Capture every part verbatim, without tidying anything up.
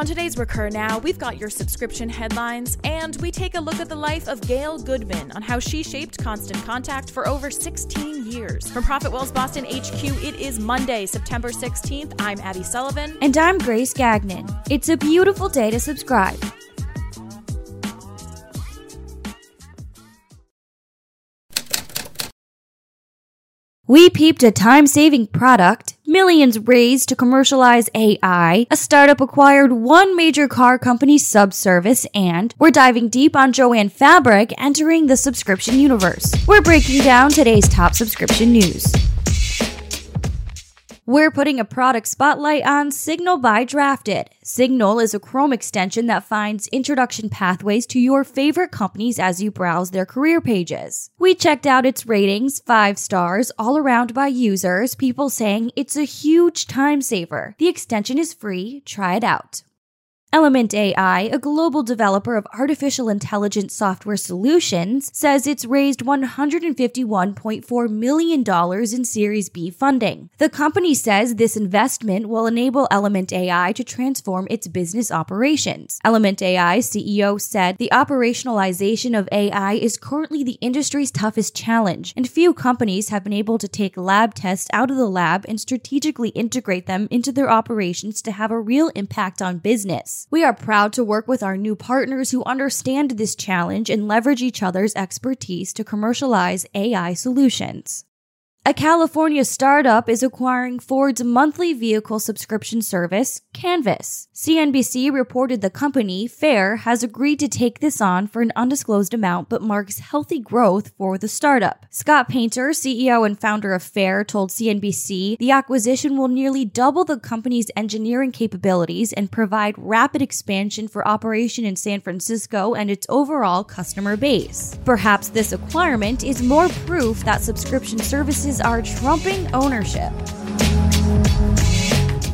On today's Recur Now, we've got your subscription headlines, and we take a look at the life of Gail Goodman on how she shaped Constant Contact for over sixteen years. From ProfitWells Boston H Q, it is Monday, September sixteenth. I'm Abby Sullivan. And I'm Grace Gagnon. It's a beautiful day to subscribe. We peeped a time-saving product, millions raised to commercialize A I, a startup acquired one major car company's sub-service, and we're diving deep on Joanne Fabric entering the subscription universe. We're breaking down today's top subscription news. We're putting a product spotlight on Signal by Drafted. Signal is a Chrome extension that finds introduction pathways to your favorite companies as you browse their career pages. We checked out its ratings, five stars, all around by users, people saying it's a huge time saver. The extension is free. Try it out. Element A I, a global developer of artificial intelligence software solutions, says it's raised one hundred fifty-one point four million dollars in Series B funding. The company says this investment will enable Element A I to transform its business operations. Element A I C E O said the operationalization of A I is currently the industry's toughest challenge, and few companies have been able to take lab tests out of the lab and strategically integrate them into their operations to have a real impact on business. We are proud to work with our new partners who understand this challenge and leverage each other's expertise to commercialize A I solutions. A California startup is acquiring Ford's monthly vehicle subscription service, Canvas. C N B C reported the company, Fair, has agreed to take this on for an undisclosed amount but marks healthy growth for the startup. Scott Painter, C E O and founder of Fair, told C N B C the acquisition will nearly double the company's engineering capabilities and provide rapid expansion for operation in San Francisco and its overall customer base. Perhaps this acquirement is more proof that subscription services are trumping ownership.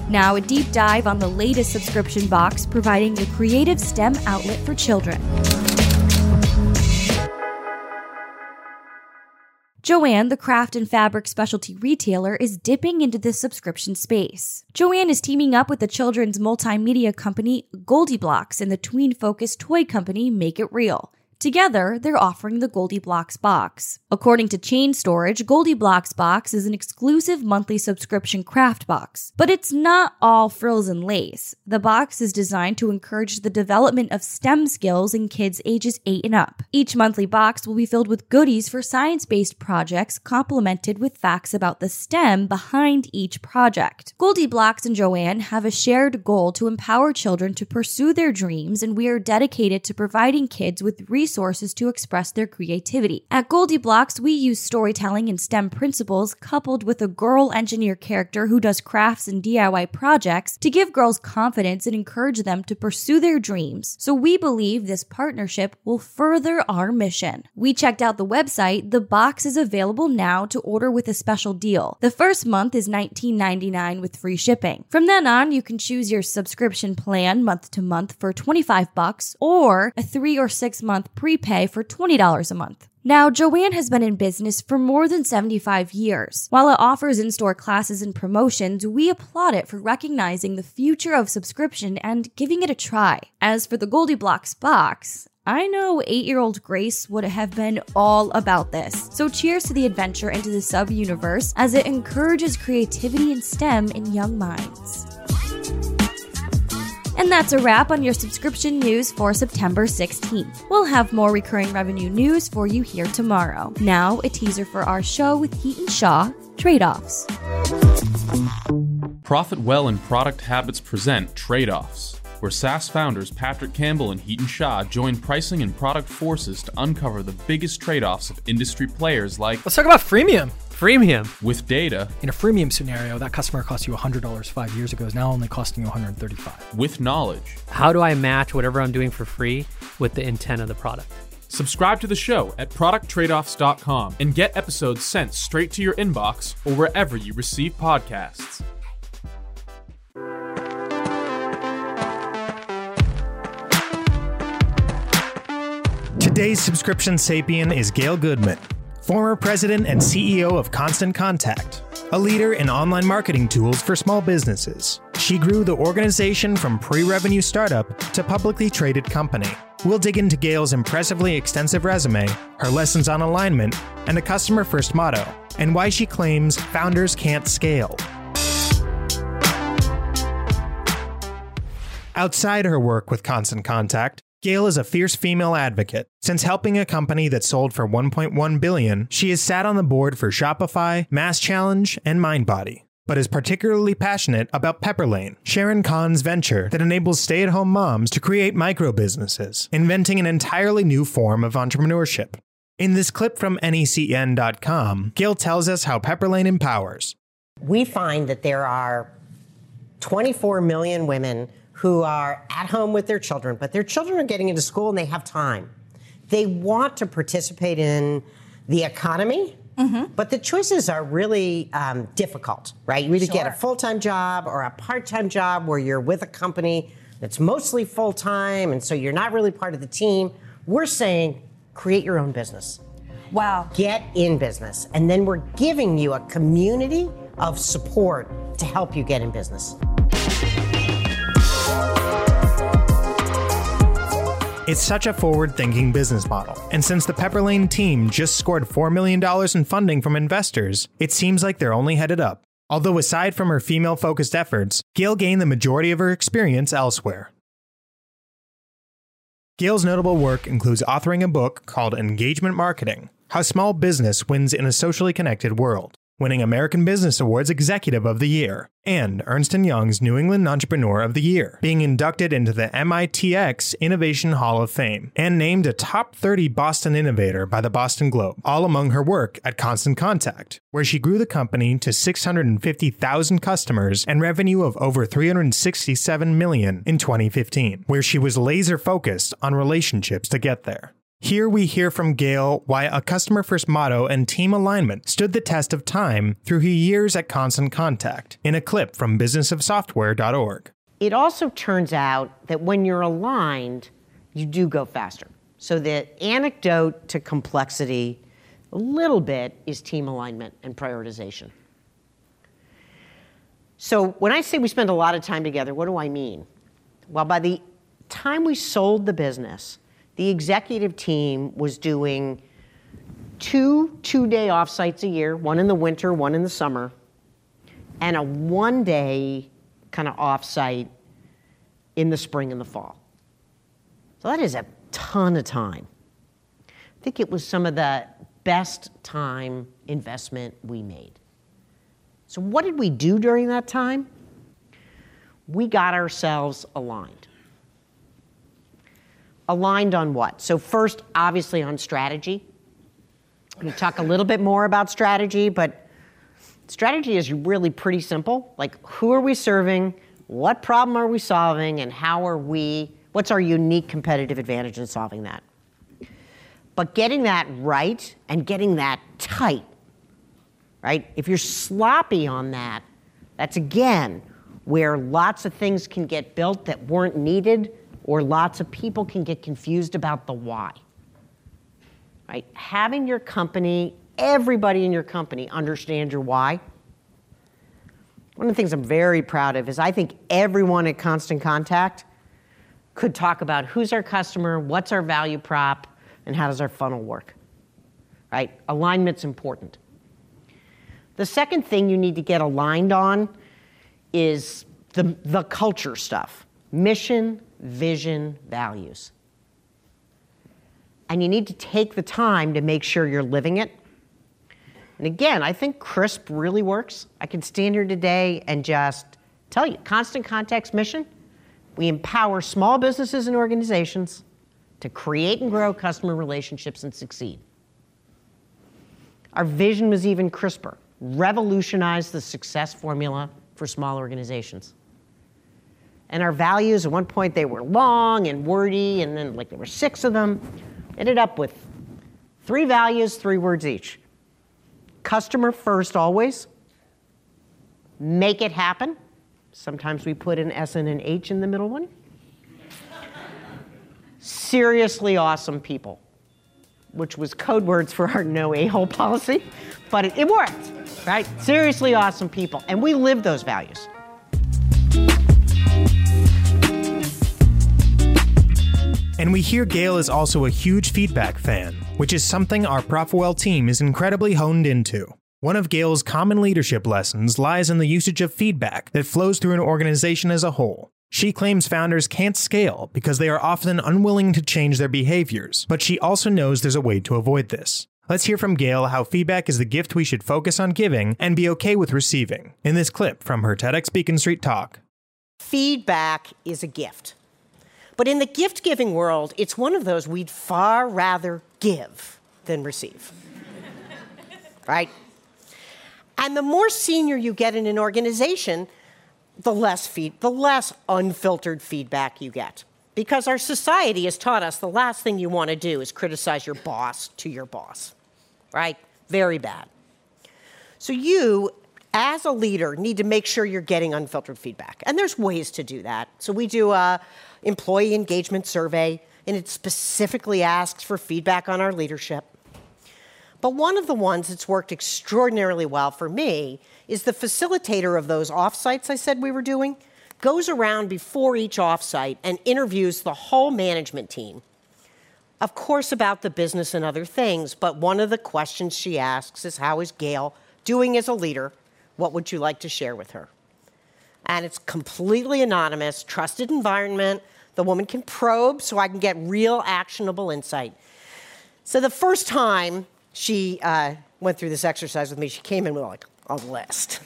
Now, a deep dive on the latest subscription box, providing the creative STEM outlet for children. Joanne, the craft and fabric specialty retailer, is dipping into the subscription space. Joanne is teaming up with the children's multimedia company GoldieBlox and the tween-focused toy company Make It Real. Together, they're offering the GoldieBlox box. According to Chain Storage, GoldieBlox box is an exclusive monthly subscription craft box. But it's not all frills and lace. The box is designed to encourage the development of STEM skills in kids ages eight and up. Each monthly box will be filled with goodies for science-based projects, complemented with facts about the STEM behind each project. GoldieBlox and Joanne have a shared goal to empower children to pursue their dreams, and we are dedicated to providing kids with resources resources to express their creativity. At GoldieBlox, we use storytelling and STEM principles coupled with a girl engineer character who does crafts and D I Y projects to give girls confidence and encourage them to pursue their dreams. So we believe this partnership will further our mission. We checked out the website. The box is available now to order with a special deal. The first month is nineteen ninety-nine dollars with free shipping. From then on, you can choose your subscription plan month to month for twenty-five bucks or a three or six month prepay for twenty dollars a month. Now, Joanne has been in business for more than seventy-five years. While it offers in-store classes and promotions, we applaud it for recognizing the future of subscription and giving it a try. As for the GoldieBlox box, I know eight-year-old Grace would have been all about this. So cheers to the adventure into the sub-universe as it encourages creativity and STEM in young minds. And that's a wrap on your subscription news for September sixteenth. We'll have more recurring revenue news for you here tomorrow. Now, a teaser for our show with Hiten Shah, Trade-Offs. ProfitWell and Product Habits present Trade-Offs, where SaaS founders Patrick Campbell and Hiten Shah join pricing and product forces to uncover the biggest trade-offs of industry players like... Let's talk about freemium. Freemium. With data. In a freemium scenario, that customer cost you one hundred dollars five years ago is now only costing you one hundred thirty-five dollars. With knowledge. How do I match whatever I'm doing for free with the intent of the product? Subscribe to the show at product trade offs dot com and get episodes sent straight to your inbox or wherever you receive podcasts. Today's subscription sapient is Gail Goodman, former president and C E O of Constant Contact, a leader in online marketing tools for small businesses. She grew the organization from pre-revenue startup to publicly traded company. We'll dig into Gail's impressively extensive resume, her lessons on alignment, and a customer-first motto, and why she claims founders can't scale. Outside her work with Constant Contact, Gail is a fierce female advocate. Since helping a company that sold for one point one billion dollars, she has sat on the board for Shopify, MassChallenge, and MindBody, but is particularly passionate about Pepperlane, Sharon Khan's venture that enables stay-at-home moms to create micro-businesses, inventing an entirely new form of entrepreneurship. In this clip from N E C N dot com, Gail tells us how Pepperlane empowers. We find that there are twenty-four million women who are at home with their children, but their children are getting into school and they have time. They want to participate in the economy, mm-hmm. but the choices are really um, difficult, right? You either sure. get a full-time job or a part-time job where you're with a company that's mostly full-time, and so you're not really part of the team. We're saying, create your own business. Wow. Get in business. And then we're giving you a community of support to help you get in business. It's such a forward-thinking business model, and since the Pepperlane team just scored four million dollars in funding from investors, it seems like they're only headed up. Although aside from her female-focused efforts, Gail gained the majority of her experience elsewhere. Gail's notable work includes authoring a book called Engagement Marketing: How Small Business Wins in a Socially Connected World, winning American Business Awards Executive of the Year, and Ernst and Young's New England Entrepreneur of the Year, being inducted into the M I T X Innovation Hall of Fame, and named a top thirty Boston innovator by the Boston Globe, all among her work at Constant Contact, where she grew the company to six hundred fifty thousand customers and revenue of over three hundred sixty-seven million dollars in twenty fifteen, where she was laser-focused on relationships to get there. Here we hear from Gail why a customer-first motto and team alignment stood the test of time through her years at Constant Contact, in a clip from business of software dot org. It also turns out that when you're aligned, you do go faster. So the anecdote to complexity, a little bit, is team alignment and prioritization. So when I say we spend a lot of time together, what do I mean? Well, by the time we sold the business, the executive team was doing two two-day offsites a year, one in the winter, one in the summer, and a one-day kind of offsite in the spring and the fall. So that is a ton of time. I think it was some of the best time investment we made. So what did we do during that time? We got ourselves aligned. Aligned on what? So first, obviously, on strategy. We talk a little bit more about strategy, but strategy is really pretty simple. Like, who are we serving? What problem are we solving? And how are we, what's our unique competitive advantage in solving that? But getting that right and getting that tight, right? If you're sloppy on that, that's again where lots of things can get built that weren't needed, or lots of people can get confused about the why, right? Having your company, everybody in your company understand your why. One of the things I'm very proud of is I think everyone at Constant Contact could talk about who's our customer, what's our value prop, and how does our funnel work, right? Alignment's important. The second thing you need to get aligned on is the, the culture stuff, mission, vision, values. And you need to take the time to make sure you're living it. And again, I think CRISP really works. I can stand here today and just tell you, Constant Contact's mission, we empower small businesses and organizations to create and grow customer relationships and succeed. Our vision was even crisper, revolutionize the success formula for small organizations. And our values, at one point they were long and wordy, and then like there were six of them. Ended up with three values, three words each. Customer first always. Make it happen. Sometimes we put an S and an H in the middle one. Seriously awesome people, which was code words for our no a-hole policy, but it, it worked, right? Seriously awesome people. And we live those values. And we hear Gail is also a huge feedback fan, which is something our ProfitWell team is incredibly honed into. One of Gail's common leadership lessons lies in the usage of feedback that flows through an organization as a whole. She claims founders can't scale because they are often unwilling to change their behaviors, but she also knows there's a way to avoid this. Let's hear from Gail how feedback is the gift we should focus on giving and be okay with receiving, in this clip from her TEDx Beacon Street talk. Feedback is a gift. But in the gift-giving world, it's one of those we'd far rather give than receive, right? And the more senior you get in an organization, the less feed, the less unfiltered feedback you get. Because our society has taught us the last thing you want to do is criticize your boss to your boss, right? Very bad. So you, as a leader, need to make sure you're getting unfiltered feedback. And there's ways to do that. So we do a employee engagement survey, and it specifically asks for feedback on our leadership. But one of the ones that's worked extraordinarily well for me is the facilitator of those offsites I said we were doing goes around before each offsite and interviews the whole management team, of course about the business and other things, but one of the questions she asks is, how is Gail doing as a leader? What would you like to share with her? And it's completely anonymous, trusted environment. The woman can probe so I can get real actionable insight. So the first time she uh, went through this exercise with me, she came in with like a list.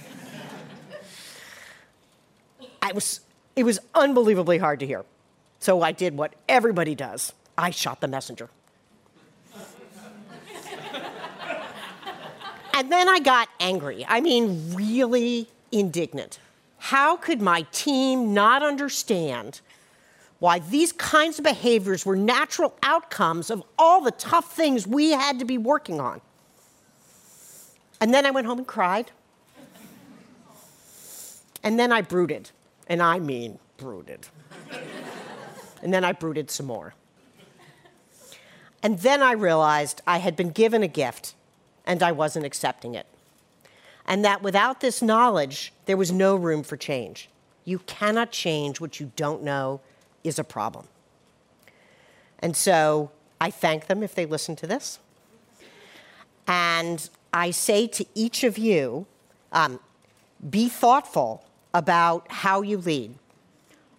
I was, it was unbelievably hard to hear. So I did what everybody does. I shot the messenger. And then I got angry. I mean, really indignant. How could my team not understand why these kinds of behaviors were natural outcomes of all the tough things we had to be working on? And then I went home and cried. And then I brooded, and I mean brooded. And then I brooded some more. And then I realized I had been given a gift, and I wasn't accepting it. And that without this knowledge, there was no room for change. You cannot change what you don't know is a problem. And so I thank them if they listen to this. And I say to each of you, um, be thoughtful about how you lead.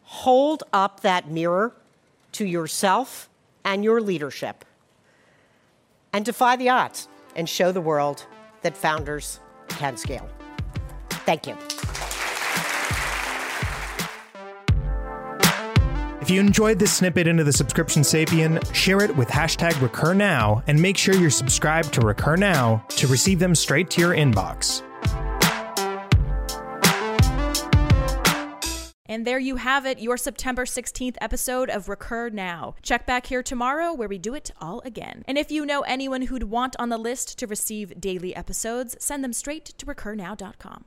Hold up that mirror to yourself and your leadership. And defy the odds and show the world that founders can scale. Thank you. If you enjoyed this snippet into the Subscription Sapien, share it with hashtag RecurNow and make sure you're subscribed to RecurNow to receive them straight to your inbox. And there you have it, your September sixteenth episode of Recur Now. Check back here tomorrow where we do it all again. And if you know anyone who'd want on the list to receive daily episodes, send them straight to recur now dot com.